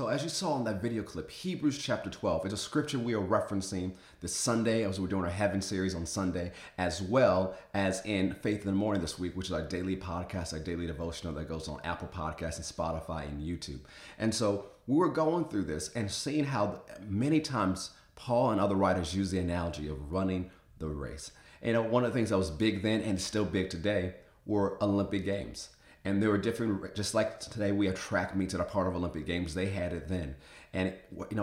So as you saw in that video clip, Hebrews chapter 12 is a scripture we are referencing this Sunday as we're doing our Heaven series on Sunday, as well as in Faith in the Morning this week, which is our daily podcast, our daily devotional that goes on Apple Podcasts and Spotify and YouTube. And so we were going through this and seeing how many times Paul and other writers use the analogy of running the race. And one of the things that was big then and still big today were Olympic Games. And there were different, just like today we have track meets that are part of Olympic Games, they had it then. And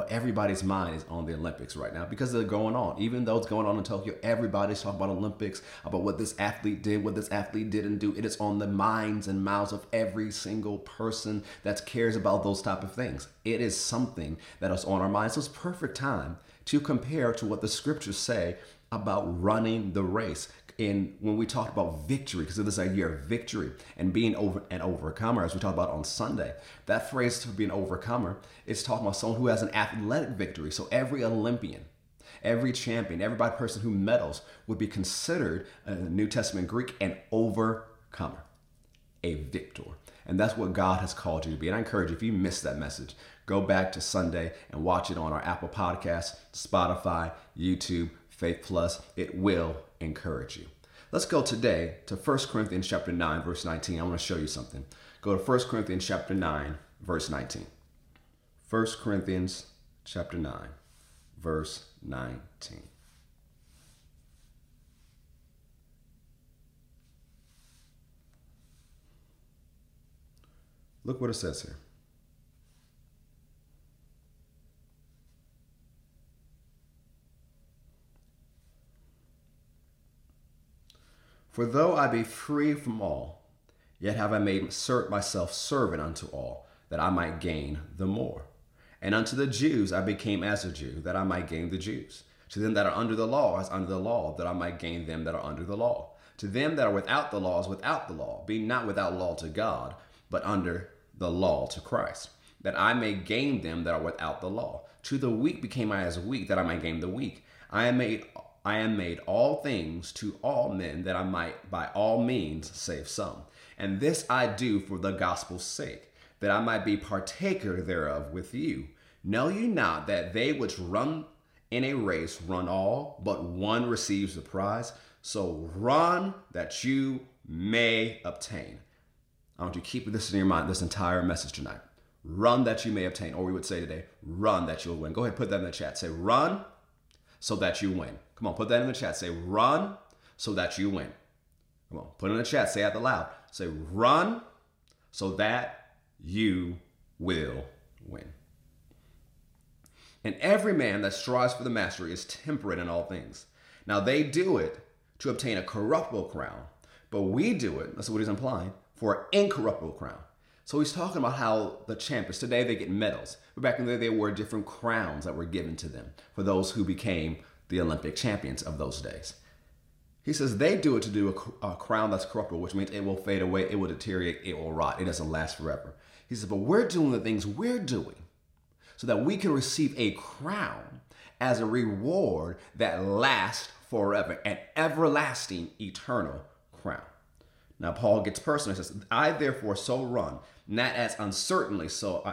everybody's mind is on the Olympics right now because they're going on. Even though it's going on in Tokyo, everybody's talking about Olympics, about what this athlete did, what this athlete didn't do. It is on the minds and mouths of every single person that cares about those type of things. It is something that is on our minds. So it's perfect time to compare to what the scriptures say about running the race. And when we talked about victory, because of this idea of victory and being an overcomer, as we talked about on Sunday, that phrase to be an overcomer is talking about someone who has an athletic victory. So every Olympian, every champion, every person who medals would be considered, in the New Testament Greek, an overcomer, a victor. And that's what God has called you to be. And I encourage you, if you missed that message, go back to Sunday and watch it on our Apple Podcasts, Spotify, YouTube, Faith Plus. It will encourage you. Let's go today to 1 Corinthians chapter 9, verse 19. I want to show you something. Go to 1 Corinthians chapter 9, verse 19. 1 Corinthians chapter 9, verse 19. Look what it says here. For though I be free from all, yet have I made myself servant unto all, that I might gain the more. And unto the Jews I became as a Jew, that I might gain the Jews. To them that are under the law, as under the law, that I might gain them that are under the law. To them that are without the law, as without the law, being not without law to God, but under the law to Christ, that I may gain them that are without the law. To the weak became I as weak, that I might gain the weak. I am made all things to all men, that I might by all means save some. And this I do for the gospel's sake, that I might be partaker thereof with you. Know you not that they which run in a race run all, but one receives the prize? So run that you may obtain. I want you to keep this in your mind, this entire message tonight. Run that you may obtain, or we would say today, run that you'll win. Go ahead, put that in the chat. Say, run so that you win. Come on, put that in the chat. Say, run so that you win. Come on, put it in the chat. Say it out loud. Say, run so that you will win. And every man that strives for the mastery is temperate in all things. Now they do it to obtain a corruptible crown, but we do it, that's what he's implying, for an incorruptible crown. So he's talking about how the champions, today they get medals, but back in the day they wore different crowns that were given to them for those who became the Olympic champions of those days. He says they do it to do a crown that's corruptible, which means it will fade away, it will deteriorate, it will rot, it doesn't last forever. He says, but we're doing the things we're doing so that we can receive a crown as a reward that lasts forever, an everlasting, eternal crown. Now Paul gets personal. He says, I therefore so run, not as uncertainly so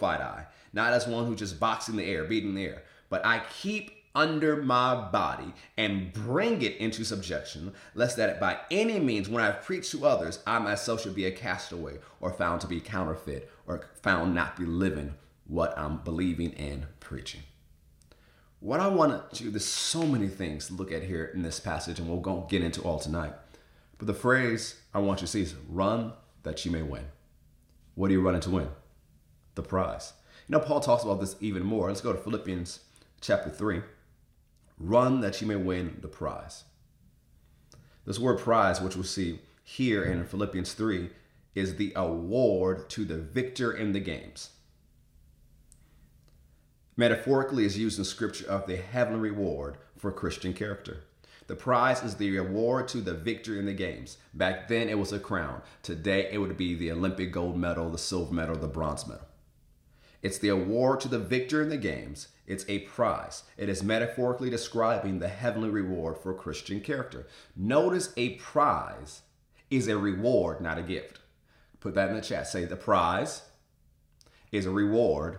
fight I, not as one who just boxing the air, beating the air, but I keep under my body and bring it into subjection, lest that by any means when I preach to others, I myself should be a castaway or found to be counterfeit or found not to be living what I'm believing and preaching. What I want to do, there's so many things to look at here in this passage and we'll go get into all tonight. But the phrase I want you to see is run that you may win. What are you running to win? The prize. Paul talks about this even more. Let's go to Philippians chapter 3. Run that you may win the prize. This word prize, which we'll see here in Philippians 3, is the award to the victor in the games. Metaphorically, is used in scripture of the heavenly reward for Christian character. The prize is the award to the victor in the games. Back then, it was a crown. Today, it would be the Olympic gold medal, the silver medal, the bronze medal. It's the award to the victor in the games. It's a prize. It is metaphorically describing the heavenly reward for Christian character. Notice a prize is a reward, not a gift. Put that in the chat. Say the prize is a reward,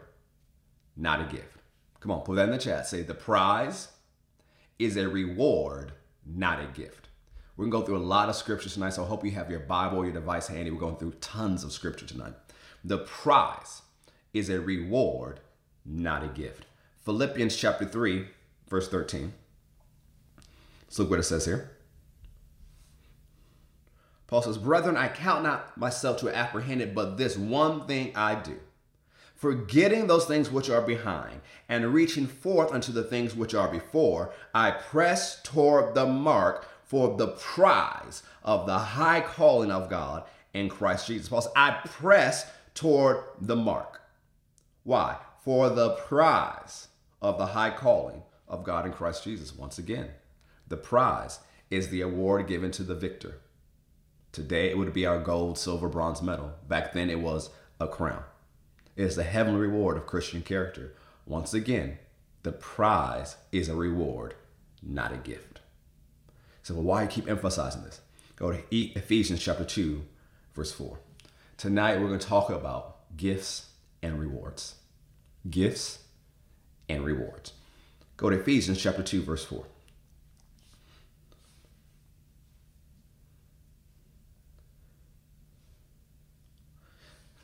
not a gift. Come on, put that in the chat. Say the prize is a reward, not a gift. We're gonna go through a lot of scriptures tonight, so I hope you have your Bible or your device handy. We're going through tons of scripture tonight. The prize is a reward, not a gift. Philippians chapter 3, verse 13. Let's look what it says here. Paul says, "Brethren, I count not myself to have apprehended, but this one thing I do, forgetting those things which are behind and reaching forth unto the things which are before, I press toward the mark for the prize of the high calling of God in Christ Jesus." Paul says, I press toward the mark. Why? For the prize of the high calling of God in Christ Jesus. Once again, the prize is the award given to the victor. Today, it would be our gold, silver, bronze medal. Back then, it was a crown. It is the heavenly reward of Christian character. Once again, the prize is a reward, not a gift. So why keep emphasizing this? Go to Ephesians chapter 2, verse 4. Tonight, we're going to talk about gifts and rewards. Gifts and rewards. Go to Ephesians chapter 2, verse 4.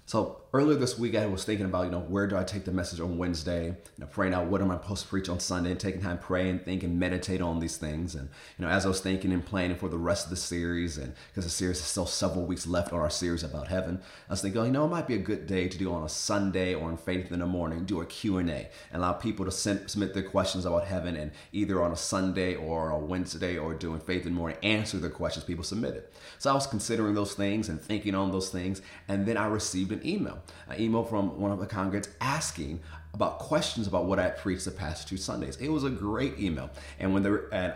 So earlier this week, I was thinking about, where do I take the message on Wednesday? Praying out, what am I supposed to preach on Sunday? And taking time to pray and think and meditate on these things. And, as I was thinking and planning for the rest of the series, and because the series is still several weeks left on our series about heaven, I was thinking, it might be a good day to do on a Sunday or on Faith in the Morning, do a Q&A and allow people to submit their questions about heaven, and either on a Sunday or on a Wednesday or doing Faith in the Morning, answer the questions people submitted. So I was considering those things and thinking on those things. And then I received an email from one of the congregants asking about questions about what I had preached the past two Sundays. It was a great email. And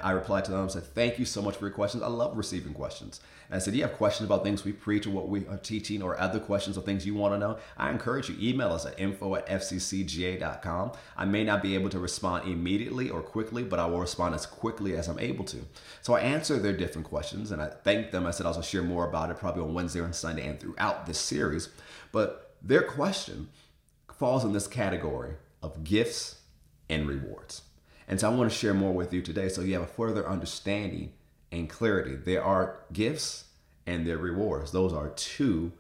I replied to them and said, thank you so much for your questions. I love receiving questions. And I said, do you have questions about things we preach or what we are teaching or other questions or things you want to know? I encourage you, email us at info@fccga.com. I may not be able to respond immediately or quickly, but I will respond as quickly as I'm able to. So I answered their different questions and I thanked them. I said I'll share more about it probably on Wednesday and Sunday and throughout this series. But their question falls in this category of gifts and rewards. And so I want to share more with you today so you have a further understanding and clarity. There are gifts and there are rewards. Those are two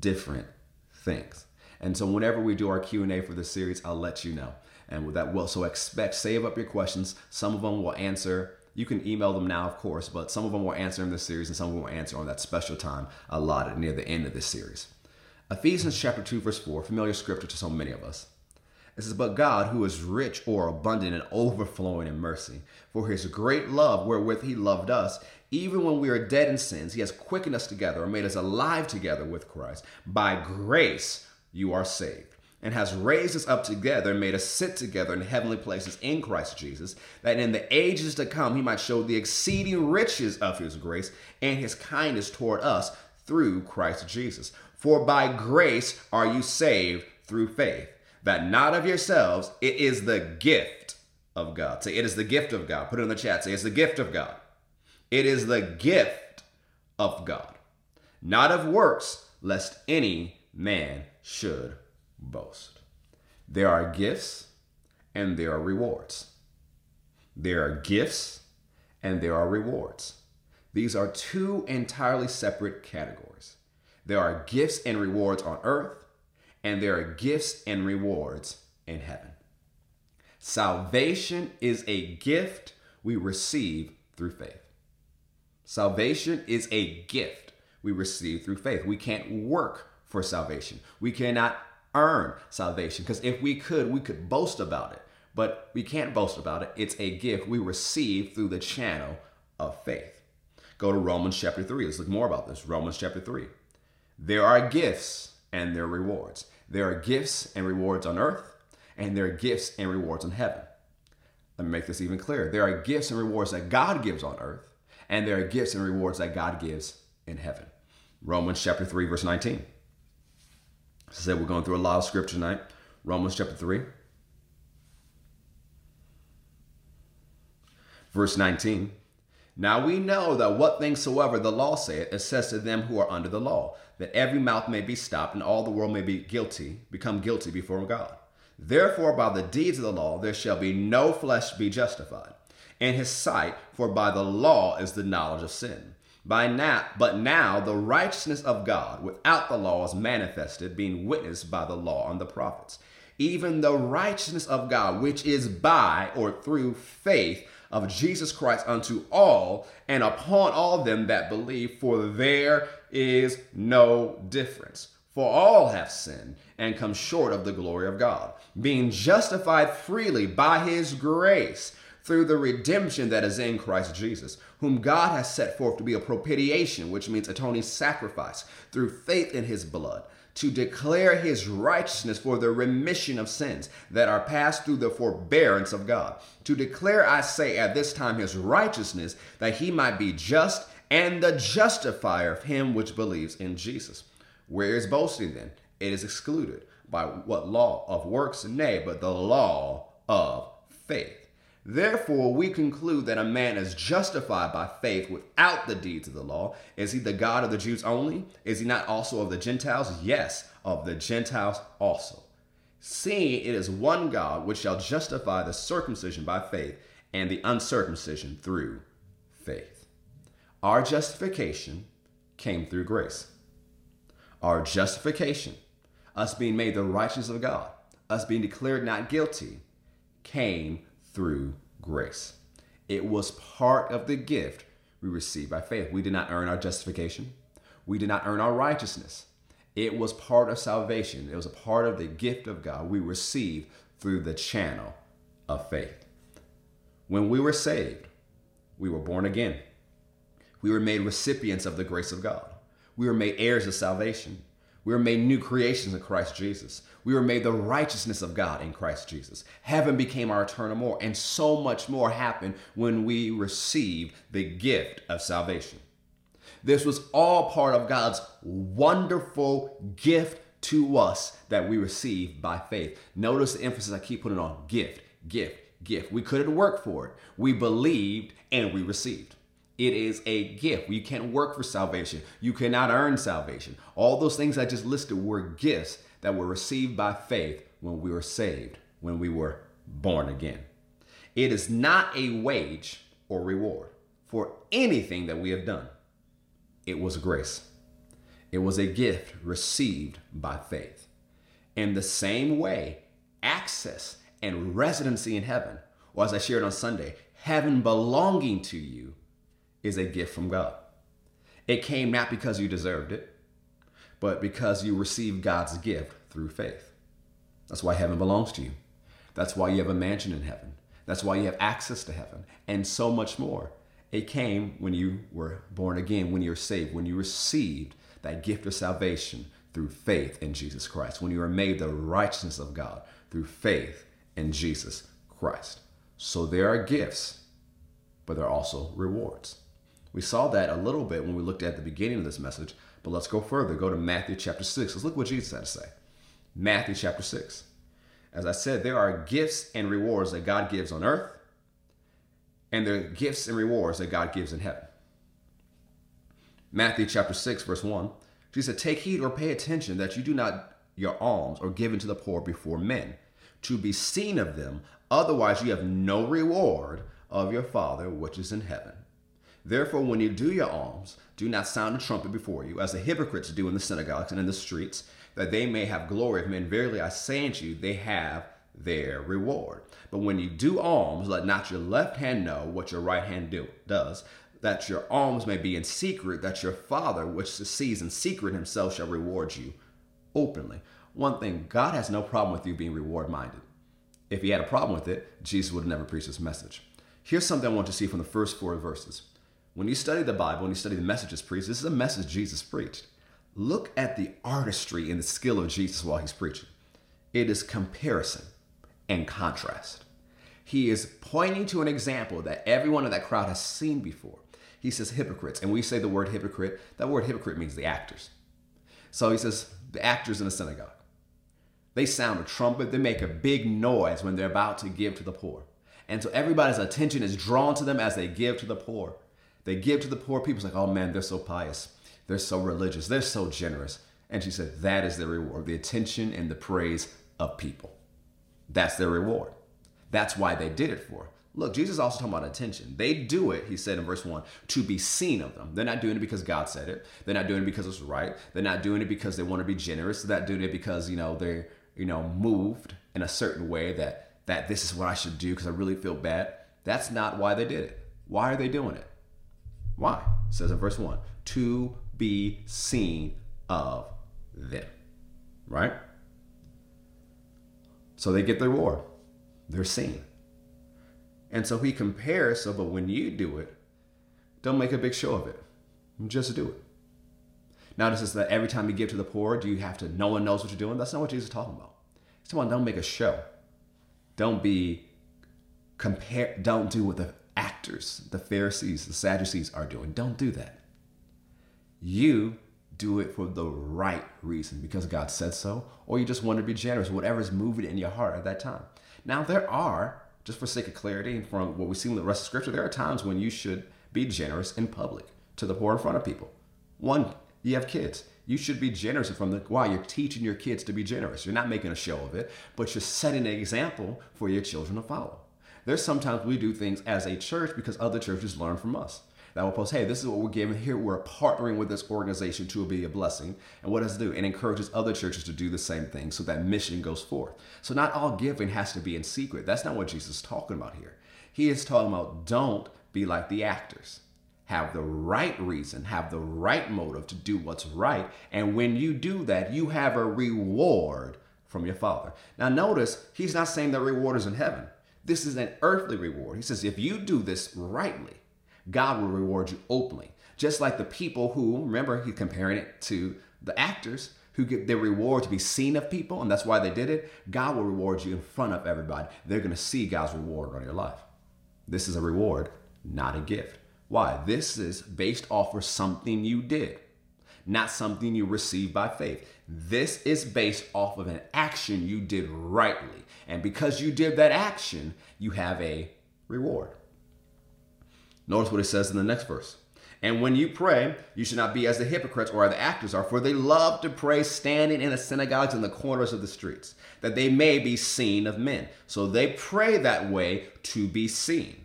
different things. And so whenever we do our Q&A for this series, I'll let you know. And with that, well, so save up your questions. Some of them will answer. You can email them now, of course, but some of them will answer in this series and some of them will answer on that special time allotted near the end of this series. Ephesians chapter 2, verse 4, familiar scripture to so many of us. It says, "But God, who is rich or abundant and overflowing in mercy, for his great love wherewith he loved us, even when we are dead in sins, he has quickened us together and made us alive together with Christ. By grace you are saved, and has raised us up together and made us sit together in heavenly places in Christ Jesus, that in the ages to come he might show the exceeding riches of his grace and his kindness toward us through Christ Jesus. For by grace are you saved through faith, that not of yourselves, it is the gift of God." Say, it is the gift of God. Put it in the chat. Say, it's the gift of God. It is the gift of God. Not of works, lest any man should boast. There are gifts and there are rewards. There are gifts and there are rewards. These are two entirely separate categories. There are gifts and rewards on earth, and there are gifts and rewards in heaven. Salvation is a gift we receive through faith. Salvation is a gift we receive through faith. We can't work for salvation. We cannot earn salvation, because if we could, boast about it, but we can't boast about it. It's a gift we receive through the channel of faith. Go to Romans chapter 3. Let's look more about this. Romans chapter 3. There are gifts and there are rewards. There are gifts and rewards on earth, and there are gifts and rewards in heaven. Let me make this even clearer. There are gifts and rewards that God gives on earth, and there are gifts and rewards that God gives in heaven. Romans chapter 3, verse 19. As I said, we're going through a lot of scripture tonight. Romans chapter 3, verse 19. "Now we know that what things soever the law saith, it says to them who are under the law, that every mouth may be stopped and all the world may become guilty before God. Therefore, by the deeds of the law, there shall be no flesh be justified in his sight, for by the law is the knowledge of sin. But now the righteousness of God without the law is manifested, being witnessed by the law and the prophets. Even the righteousness of God, which is by or through faith of Jesus Christ unto all and upon all them that believe, for there is no difference. For all have sinned and come short of the glory of God, being justified freely by his grace through the redemption that is in Christ Jesus, whom God has set forth to be a propitiation, which means atoning sacrifice through faith in his blood, to declare his righteousness for the remission of sins that are passed through the forbearance of God. To declare, I say, at this time his righteousness, that he might be just and the justifier of him which believes in Jesus. Where is boasting then? It is excluded. By what law? Of works? Nay, but the law of faith. Therefore, we conclude that a man is justified by faith without the deeds of the law. Is he the God of the Jews only? Is he not also of the Gentiles? Yes, of the Gentiles also. Seeing it is one God which shall justify the circumcision by faith and the uncircumcision through faith. Our justification came through grace. Our justification, us being made the righteousness of God, us being declared not guilty, came through grace. It was part of the gift we received by faith. We did not earn our justification. We did not earn our righteousness. It was part of salvation. It was a part of the gift of God we received through the channel of faith. When we were saved, we were born again. We were made recipients of the grace of God. We were made heirs of salvation. We were made new creations in Christ Jesus. We were made the righteousness of God in Christ Jesus. Heaven became our eternal more, and so much more happened when we received the gift of salvation. This was all part of God's wonderful gift to us that we received by faith. Notice the emphasis I keep putting on gift, gift, gift. We couldn't work for it. We believed and we received. It is a gift. You can't work for salvation. You cannot earn salvation. All those things I just listed were gifts that were received by faith when we were saved, when we were born again. It is not a wage or reward for anything that we have done. It was grace. It was a gift received by faith. In the same way, access and residency in heaven, or as I shared on Sunday, heaven belonging to you, is a gift from God. It came not because you deserved it, but because you received God's gift through faith. That's why heaven belongs to you. That's why you have a mansion in heaven. That's why you have access to heaven and so much more. It came when you were born again, when you were saved, when you received that gift of salvation through faith in Jesus Christ, when you were made the righteousness of God through faith in Jesus Christ. So there are gifts, but there are also rewards. We saw that a little bit when we looked at the beginning of this message, but let's go further. Go to Matthew chapter 6. Let's look what Jesus had to say. Matthew chapter 6. As I said, there are gifts and rewards that God gives on earth, and there are gifts and rewards that God gives in heaven. Matthew chapter 6, verse 1. Jesus said, "Take heed or pay attention that you do not your alms or give unto the poor before men, to be seen of them. Otherwise you have no reward of your Father which is in heaven. Therefore, when you do your alms, do not sound a trumpet before you, as the hypocrites do in the synagogues and in the streets, that they may have glory of men. Verily, I say unto you, they have their reward. But when you do alms, let not your left hand know what your right hand does, that your alms may be in secret, that your Father which sees in secret himself shall reward you openly." One thing, God has no problem with you being reward-minded. If he had a problem with it, Jesus would have never preached this message. Here's something I want you to see from the first four verses. When you study the Bible, when you study the messages preached, this is a message Jesus preached. Look at the artistry and the skill of Jesus while he's preaching. It is comparison and contrast. He is pointing to an example that everyone in that crowd has seen before. He says hypocrites, and we say the word hypocrite. That word hypocrite means the actors. So he says the actors in the synagogue. They sound a trumpet. They make a big noise when they're about to give to the poor. And so everybody's attention is drawn to them as they give to the poor. They give to the poor. People's like, "Oh man, they're so pious. They're so religious. They're so generous." And she said, that is the reward, the attention and the praise of people. That's their reward. That's why they did it for. Look, Jesus is also talking about attention. They do it, he said in verse 1, to be seen of them. They're not doing it because God said it. They're not doing it because it's right. They're not doing it because they want to be generous. They're not doing it because, they're, moved in a certain way that this is what I should do because I really feel bad. That's not why they did it. Why are they doing it? Why? It says in verse 1, to be seen of them. Right? So they get their reward. They're seen. And so he compares, but when you do it, don't make a big show of it. Just do it. Now, this is that every time you give to the poor, do you have to, no one knows what you're doing? That's not what Jesus is talking about. He's talking about don't make a show. Don't do what the actors, the Pharisees, the Sadducees are doing. Don't do that. You do it for the right reason, because God said so, or you just want to be generous, whatever is moving in your heart at that time. Now, there are, just for sake of clarity, and from what we see in the rest of Scripture, there are times when you should be generous in public to the poor in front of people. One, you have kids. You should be generous in front of them. Why? You're teaching your kids to be generous. You're not making a show of it, but you're setting an example for your children to follow. There's sometimes we do things as a church because other churches learn from us. That will post, hey, this is what we're giving here. We're partnering with this organization to be a blessing. And what does it do? It encourages other churches to do the same thing so that mission goes forth. So not all giving has to be in secret. That's not what Jesus is talking about here. He is talking about don't be like the actors. Have the right reason, have the right motive to do what's right. And when you do that, you have a reward from your Father. Now notice, he's not saying the reward is in heaven. This is an earthly reward. He says, if you do this rightly, God will reward you openly. Just like the people who, remember, he's comparing it to the actors who get their reward to be seen of people, and that's why they did it. God will reward you in front of everybody. They're going to see God's reward on your life. This is a reward, not a gift. Why? This is based off of something you did, not something you received by faith. This is based off of an action you did rightly. And because you did that action, you have a reward. Notice what it says in the next verse. And when you pray, you should not be as the hypocrites or the actors are, for they love to pray standing in the synagogues and the corners of the streets, that they may be seen of men. So they pray that way to be seen.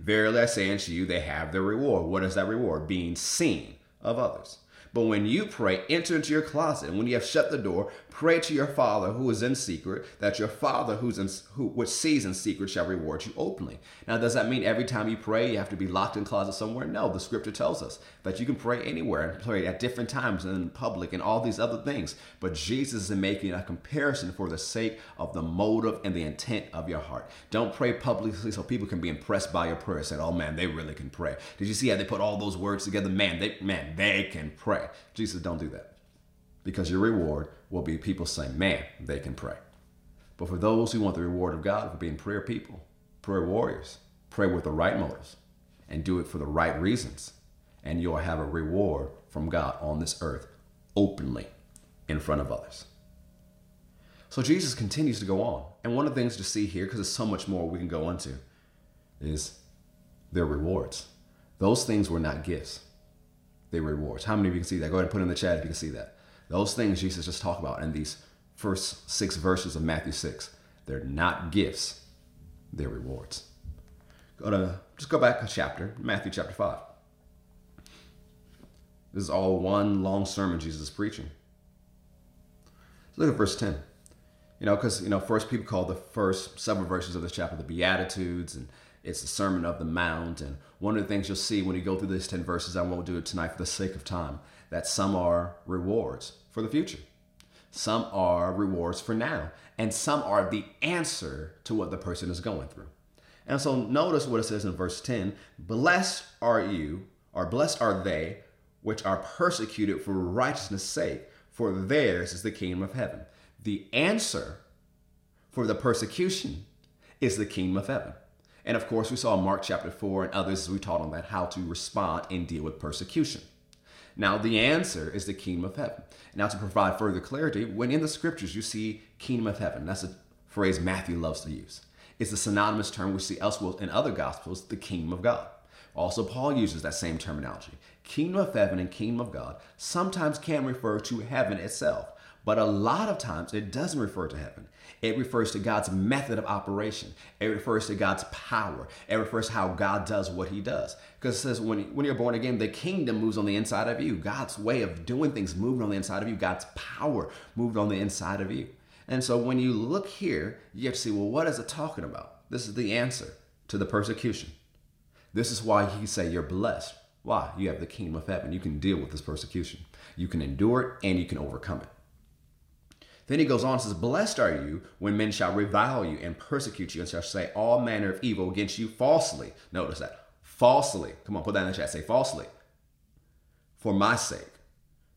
Verily I say unto you, they have their reward. What is that reward? Being seen of others. But when you pray, enter into your closet, and when you have shut the door, pray to your Father who is in secret, that your Father which sees in secret shall reward you openly. Now, does that mean every time you pray, you have to be locked in a closet somewhere? No, the Scripture tells us that you can pray anywhere and pray at different times and in public and all these other things. But Jesus is making a comparison for the sake of the motive and the intent of your heart. Don't pray publicly so people can be impressed by your prayer and say, oh man, they really can pray. Did you see how they put all those words together? Man, they can pray. Jesus, don't do that, because your reward will be people saying, man, they can pray. But for those who want the reward of God for being prayer people, prayer warriors, pray with the right motives and do it for the right reasons. And you'll have a reward from God on this earth openly in front of others. So Jesus continues to go on. And one of the things to see here, because there's so much more we can go into, is their rewards. Those things were not gifts. They rewards. How many of you can see that? Go ahead and put it in the chat if you can see that. Those things Jesus just talked about in these first 6 verses of Matthew 6, they're not gifts, they're rewards. Go back a chapter, Matthew chapter 5. This is all one long sermon Jesus is preaching. Look at verse 10. First people call the first 7 verses of this chapter the Beatitudes, and it's the Sermon of the Mount. And one of the things you'll see when you go through these 10 verses, I won't do it tonight for the sake of time, that some are rewards for the future. Some are rewards for now. And some are the answer to what the person is going through. And so notice what it says in verse 10. Blessed are you, or blessed are they, which are persecuted for righteousness' sake, for theirs is the kingdom of heaven. The answer for the persecution is the kingdom of heaven. And of course, we saw Mark chapter 4 and others as we taught on that, how to respond and deal with persecution. Now, the answer is the kingdom of heaven. Now, to provide further clarity, when in the Scriptures you see kingdom of heaven, that's a phrase Matthew loves to use. It's a synonymous term we see elsewhere in other Gospels, the kingdom of God. Also, Paul uses that same terminology. Kingdom of heaven and kingdom of God sometimes can refer to heaven itself, But a lot of times it doesn't refer to heaven. It refers to God's method of operation. It refers to God's power. It refers to how God does what he does. Because it says when you're born again, the kingdom moves on the inside of you. God's way of doing things moved on the inside of you. God's power moved on the inside of you. And so when you look here, you have to see, well, what is it talking about? This is the answer to the persecution. This is why he say you're blessed. Why? You have the kingdom of heaven. You can deal with this persecution. You can endure it and you can overcome it. Then he goes on and says, blessed are you when men shall revile you and persecute you and shall say all manner of evil against you falsely. Notice that. Falsely. Come on, put that in the chat. Say falsely. For my sake.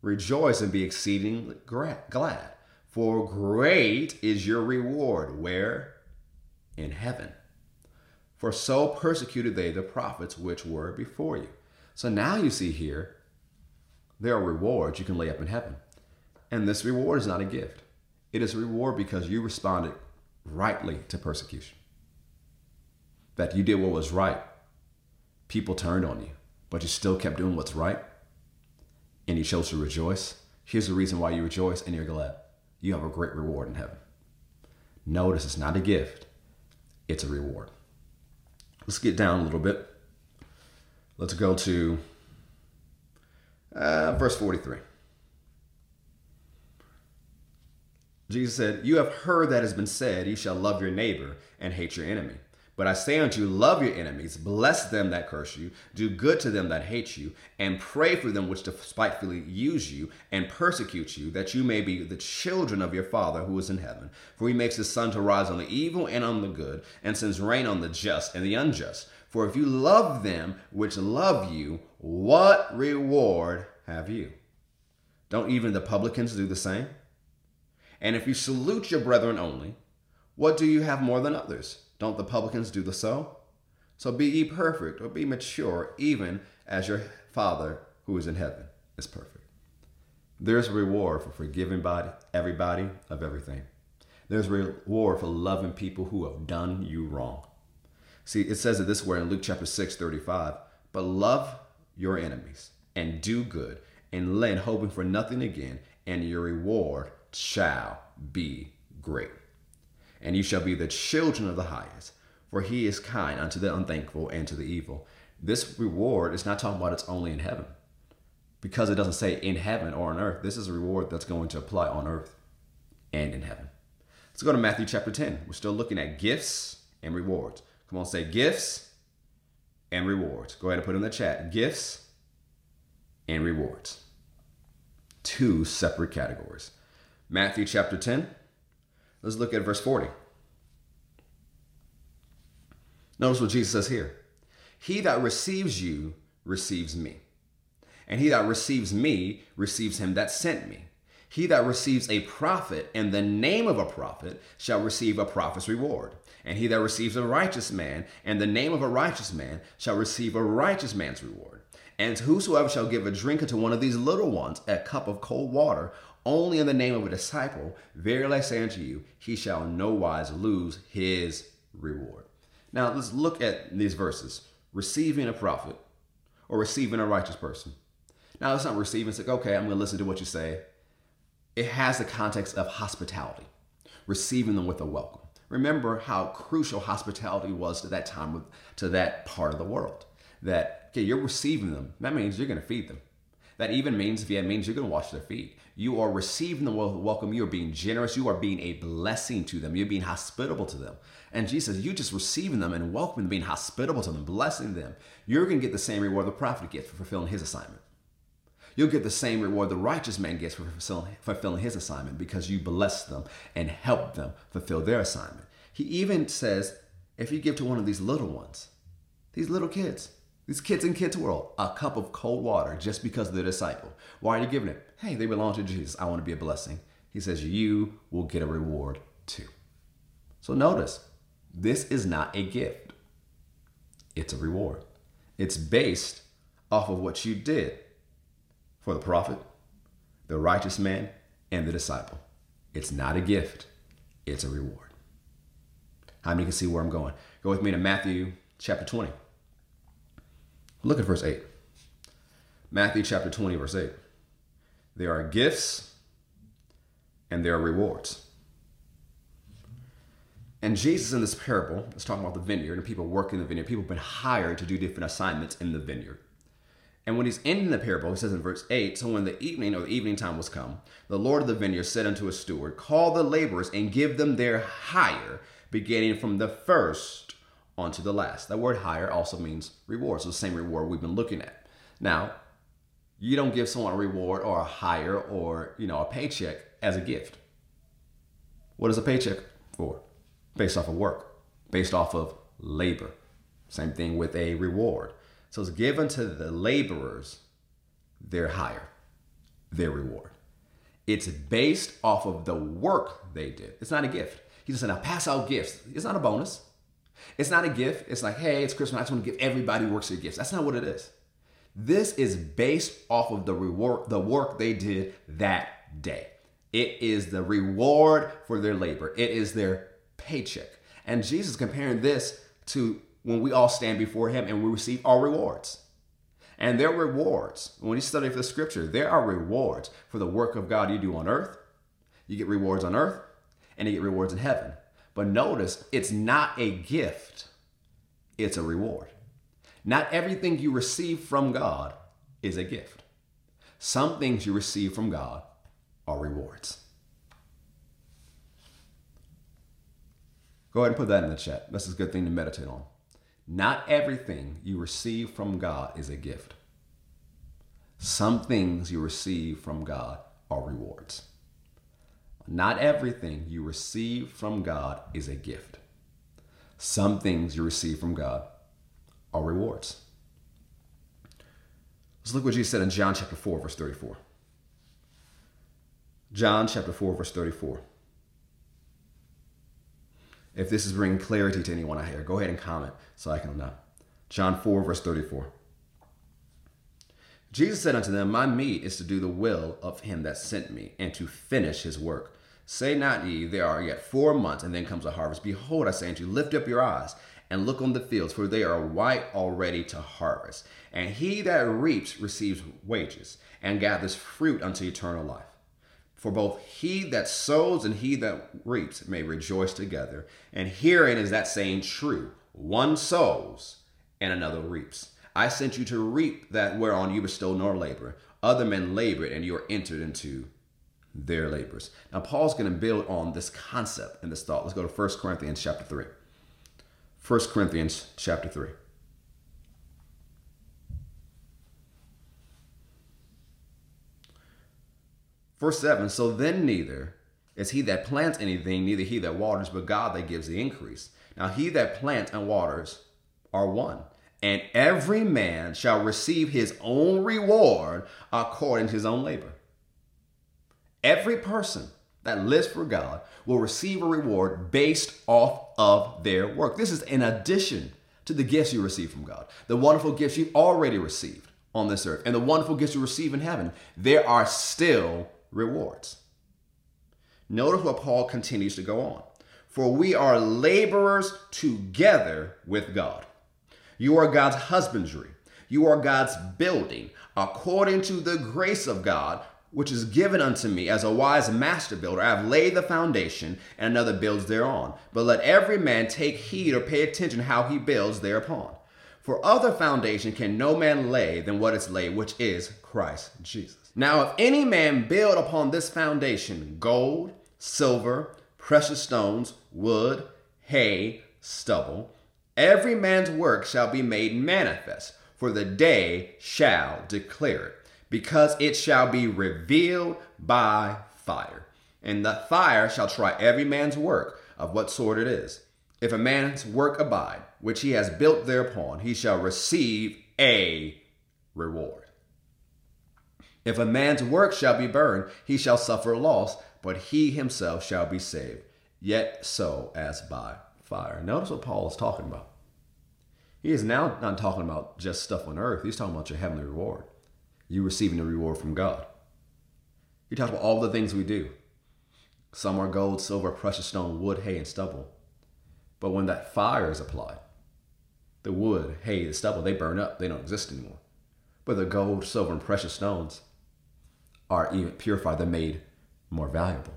Rejoice and be exceedingly glad. For great is your reward. Where? In heaven. For so persecuted they the prophets which were before you. So now you see here, there are rewards you can lay up in heaven. And this reward is not a gift. It is a reward because you responded rightly to persecution. That you did what was right. People turned on you, but you still kept doing what's right. And you chose to rejoice. Here's the reason why you rejoice and you're glad. You have a great reward in heaven. Notice it's not a gift. It's a reward. Let's get down a little bit. Let's go to verse 43. Jesus said, you have heard that has been said, you shall love your neighbor and hate your enemy. But I say unto you, love your enemies, bless them that curse you, do good to them that hate you, and pray for them which despitefully use you and persecute you, that you may be the children of your Father who is in heaven. For he makes his sun to rise on the evil and on the good, and sends rain on the just and the unjust. For if you love them which love you, what reward have you? Don't even the publicans do the same? And if you salute your brethren only, what do you have more than others? Don't the publicans do the so? So be ye perfect, or be mature, even as your Father who is in heaven is perfect. There's a reward for forgiving everybody of everything. There's a reward for loving people who have done you wrong. See, it says it this way in Luke chapter 6:35. But love your enemies and do good and lend, hoping for nothing again, and your reward shall be great. And you shall be the children of the highest, for he is kind unto the unthankful and to the evil. This reward is not talking about it's only in heaven, because it doesn't say in heaven or on earth. This is a reward that's going to apply on earth and in heaven. Let's go to Matthew chapter 10. We're still looking at gifts and rewards. Come on, say gifts and rewards. Go ahead and put in the chat. Gifts and rewards. Two separate categories. Matthew chapter 10. Let's look at verse 40. Notice what Jesus says here. He that receives you receives me. And he that receives me receives him that sent me. He that receives a prophet in the name of a prophet shall receive a prophet's reward. And he that receives a righteous man in the name of a righteous man shall receive a righteous man's reward. And whosoever shall give a drink unto one of these little ones, a cup of cold water, only in the name of a disciple, verily I say unto you, he shall in no wise lose his reward. Now let's look at these verses. Receiving a prophet or receiving a righteous person. Now it's not receiving, it's like, okay, I'm going to listen to what you say. It has the context of hospitality, receiving them with a welcome. Remember how crucial hospitality was to that time, to that part of the world. That, okay, you're receiving them. That means you're going to feed them. That even means, if it means you're going to wash their feet. You are receiving them with a welcome. You are being generous. You are being a blessing to them. You're being hospitable to them. And Jesus, you just receiving them and welcoming them, being hospitable to them, blessing them. You're going to get the same reward the prophet gets for fulfilling his assignment. You'll get the same reward the righteous man gets for fulfilling his assignment because you bless them and help them fulfill their assignment. He even says, if you give to one of these little ones, these little kids, these kids in kids' world, a cup of cold water just because they're a disciple. Why are you giving it? Hey, they belong to Jesus. I want to be a blessing. He says, you will get a reward too. So notice, this is not a gift. It's a reward. It's based off of what you did. For the prophet, the righteous man, and the disciple. It's not a gift. It's a reward. How many can see where I'm going? Go with me to Matthew chapter 20. Look at verse 8. Matthew chapter 20, verse 8. There are gifts and their rewards. And Jesus in this parable is talking about the vineyard and people working in the vineyard. People have been hired to do different assignments in the vineyard. And when he's ending the parable, he says in verse 8, so when the evening time was come, the Lord of the vineyard said unto his steward, call the laborers and give them their hire, beginning from the first unto the last. That word hire also means reward. So the same reward we've been looking at. Now, you don't give someone a reward or a hire or, a paycheck as a gift. What is a paycheck for? Based off of work, based off of labor. Same thing with a reward. So it's given to the laborers their hire, their reward. It's based off of the work they did. It's not a gift. He just said, now pass out gifts. It's not a bonus. It's not a gift. It's like, hey, it's Christmas. I just want to give everybody who works their gifts. That's not what it is. This is based off of the reward, the work they did that day. It is the reward for their labor. It is their paycheck. And Jesus comparing this to when we all stand before him and we receive our rewards. And their rewards, when you study for the scripture, there are rewards for the work of God you do on earth. You get rewards on earth and you get rewards in heaven. But notice, it's not a gift. It's a reward. Not everything you receive from God is a gift. Some things you receive from God are rewards. Go ahead and put that in the chat. This is a good thing to meditate on. Not everything you receive from God is a gift. Some things you receive from God are rewards. Not everything you receive from God is a gift. Some things you receive from God are rewards. Let's look what Jesus said in John chapter 4, verse 34. John chapter 4, verse 34. If this is bringing clarity to anyone out here, go ahead and comment so I can know. John 4, verse 34. Jesus said unto them, my meat is to do the will of him that sent me and to finish his work. Say not ye, there are yet 4 months and then comes a harvest. Behold, I say unto you, lift up your eyes and look on the fields, for they are white already to harvest. And he that reaps receives wages and gathers fruit unto eternal life. For both he that sows and he that reaps may rejoice together. And herein is that saying true. One sows and another reaps. I sent you to reap that whereon you bestow nor labor. Other men labored and you are entered into their labors. Now Paul's going to build on this concept and this thought. Let's go to 1 Corinthians chapter 3. 1 Corinthians chapter 3. Verse 7, so then neither is he that plants anything, neither he that waters, but God that gives the increase. Now he that plants and waters are one, and every man shall receive his own reward according to his own labor. Every person that lives for God will receive a reward based off of their work. This is in addition to the gifts you receive from God, the wonderful gifts you already received on this earth, and the wonderful gifts you receive in heaven. There are still rewards. Notice what Paul continues to go on. For we are laborers together with God. You are God's husbandry. You are God's building, according to the grace of God, which is given unto me as a wise master builder. I have laid the foundation and another builds thereon. But let every man take heed or pay attention how he builds thereupon. For other foundation can no man lay than what is laid, which is Christ Jesus. Now, if any man build upon this foundation gold, silver, precious stones, wood, hay, stubble, every man's work shall be made manifest, for the day shall declare it, because it shall be revealed by fire. And the fire shall try every man's work of what sort it is. If a man's work abide, which he has built thereupon, he shall receive a reward. If a man's work shall be burned, he shall suffer loss, but he himself shall be saved, yet so as by fire. Notice what Paul is talking about. He is now not talking about just stuff on earth. He's talking about your heavenly reward. You receiving a reward from God. He talks about all the things we do. Some are gold, silver, precious stone, wood, hay, and stubble. But when that fire is applied, the wood, hay, the stubble, they burn up. They don't exist anymore. But the gold, silver, and precious stones are even purified. They're made more valuable.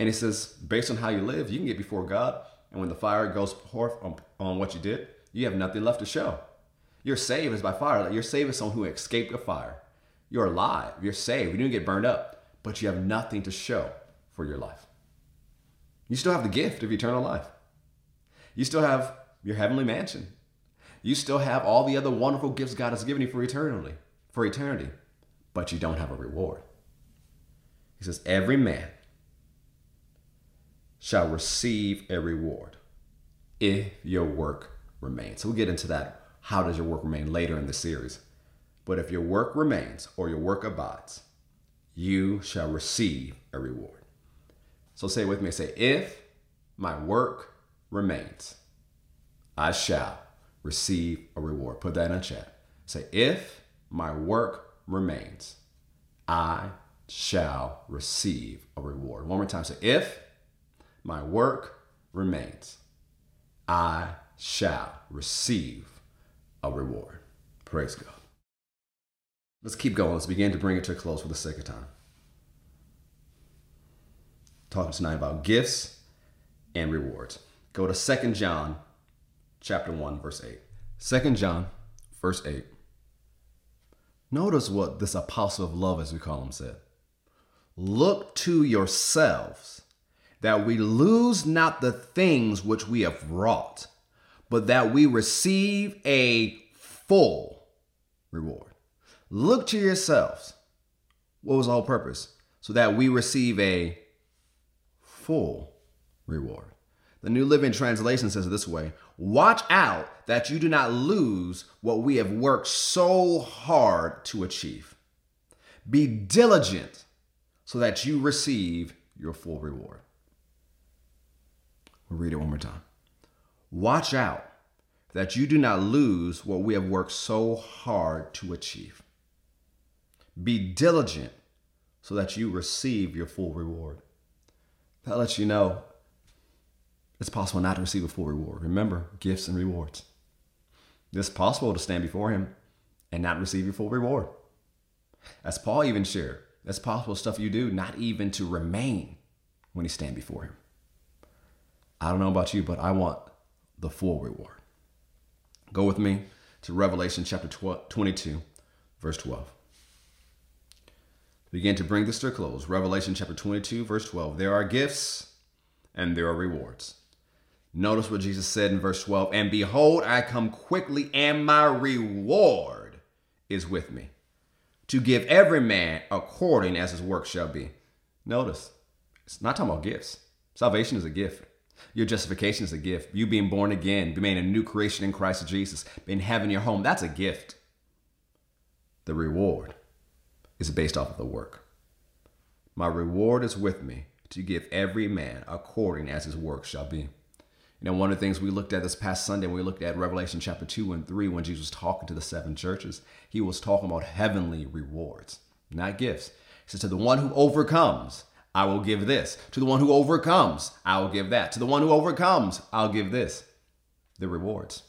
And it says, based on how you live, you can get before God. And when the fire goes forth on what you did, you have nothing left to show. Your save is by fire. Like, your save is someone who escaped the fire. You're alive. You're saved. You didn't get burned up, but you have nothing to show for your life. You still have the gift of eternal life. You still have your heavenly mansion. You still have all the other wonderful gifts God has given you for eternity, but you don't have a reward. He says, every man shall receive a reward if your work remains. So we'll get into that. How does your work remain later in the series? But if your work remains or your work abides, you shall receive a reward. So say it with me. Say, if my work remains, I shall receive a reward. Put that in a chat. Say, if my work remains, I shall receive a reward. One more time. Say, if my work remains, I shall receive a reward. Praise God. Let's keep going. Let's begin to bring it to a close for the sake of time. Talking tonight about gifts and rewards. Go to 2 John chapter 1, verse 8. 2 John, verse 8. Notice what this apostle of love, as we call him, said. Look to yourselves, that we lose not the things which we have wrought, but that we receive a full reward. Look to yourselves. What was the whole purpose? So that we receive a full reward. The New Living Translation says it this way. Watch out that you do not lose what we have worked so hard to achieve. Be diligent so that you receive your full reward. We'll read it one more time. Watch out that you do not lose what we have worked so hard to achieve. Be diligent so that you receive your full reward. That lets you know it's possible not to receive a full reward. Remember, gifts and rewards. It's possible to stand before him and not receive your full reward. As Paul even shared, it's possible stuff you do not even to remain when you stand before him. I don't know about you, but I want the full reward. Go with me to Revelation chapter 22, verse 12. Begin to bring this to a close. Revelation chapter 22, verse 12. There are gifts and there are rewards. Notice what Jesus said in verse 12. And behold, I come quickly, and my reward is with me, to give every man according as his work shall be. Notice, it's not talking about gifts. Salvation is a gift. Your justification is a gift. You being born again, being a new creation in Christ Jesus, being having your home, that's a gift. The reward is based off of the work. My reward is with me to give every man according as his work shall be. You know, one of the things we looked at this past Sunday, when we looked at Revelation chapter 2 and 3, when Jesus was talking to the 7 churches, he was talking about heavenly rewards, not gifts. He says, to the one who overcomes, I will give this. To the one who overcomes, I will give that. To the one who overcomes, I'll give this. The rewards.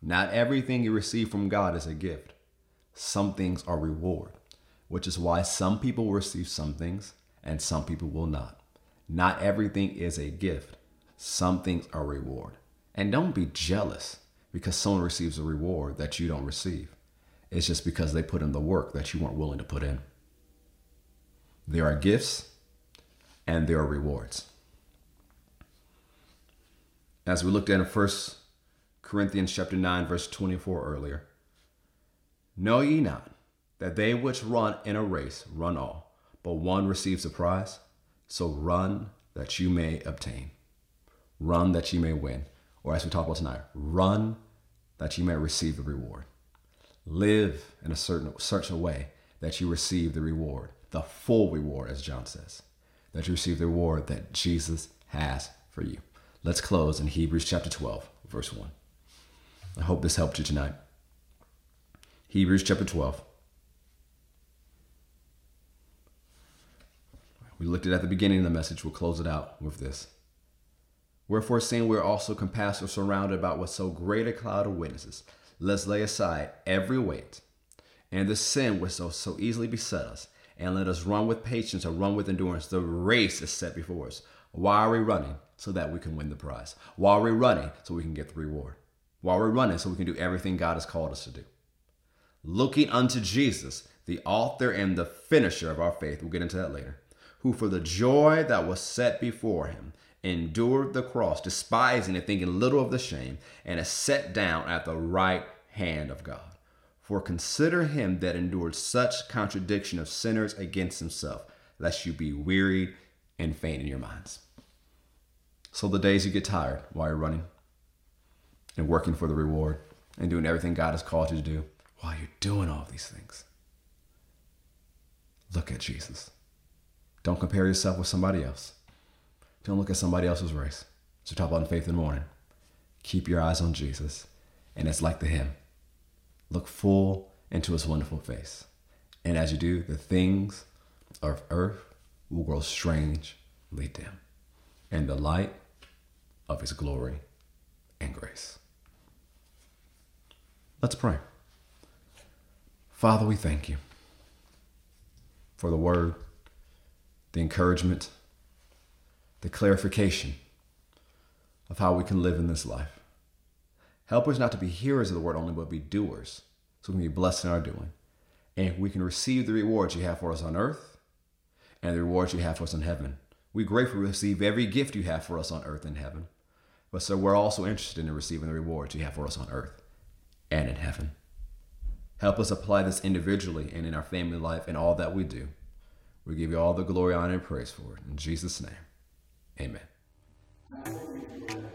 Not everything you receive from God is a gift. Some things are reward, which is why some people will receive some things and some people will not. Not everything is a gift. Some things are reward. And don't be jealous because someone receives a reward that you don't receive. It's just because they put in the work that you weren't willing to put in. There are gifts and there are rewards. As we looked at in 1 Corinthians chapter 9, verse 24 earlier, know ye not that they which run in a race run all, but one receives a prize? So run that you may obtain. Run that you may win. Or as we talk about tonight, run that you may receive the reward. Live in a certain way that you receive the reward. The full reward, as John says, that you receive the reward that Jesus has for you. Let's close in Hebrews chapter 12, verse 1. I hope this helped you tonight. Hebrews chapter 12. We looked at the beginning of the message. We'll close it out with this. Wherefore, seeing we are also compassed or surrounded about with so great a cloud of witnesses, let's lay aside every weight and the sin which so easily beset us, and let us run with patience or run with endurance. The race is set before us. Why are we running? So that we can win the prize. Why are we running? So we can get the reward. Why are we running? So we can do everything God has called us to do. Looking unto Jesus, the author and the finisher of our faith. We'll get into that later. Who for the joy that was set before him endured the cross, despising and thinking little of the shame, and is set down at the right hand of God. For consider him that endured such contradiction of sinners against himself, lest you be wearied and faint in your minds. So the days you get tired while you're running and working for the reward and doing everything God has called you to do, while you're doing all these things, look at Jesus. Don't compare yourself with somebody else. Don't look at somebody else's race. So talk about faith in the morning. Keep your eyes on Jesus. And it's like the hymn. Look full into his wonderful face. And as you do, the things of earth will grow strangely dim in the light of his glory and grace. Let's pray. Father, we thank you for the word, the encouragement, the clarification of how we can live in this life. Help us not to be hearers of the word only, but be doers, so we can be blessed in our doing. And we can receive the rewards you have for us on earth and the rewards you have for us in heaven. We gratefully receive every gift you have for us on earth and heaven. But so we're also interested in receiving the rewards you have for us on earth and in heaven. Help us apply this individually and in our family life and all that we do. We give you all the glory, honor, and praise for it. In Jesus' name, amen.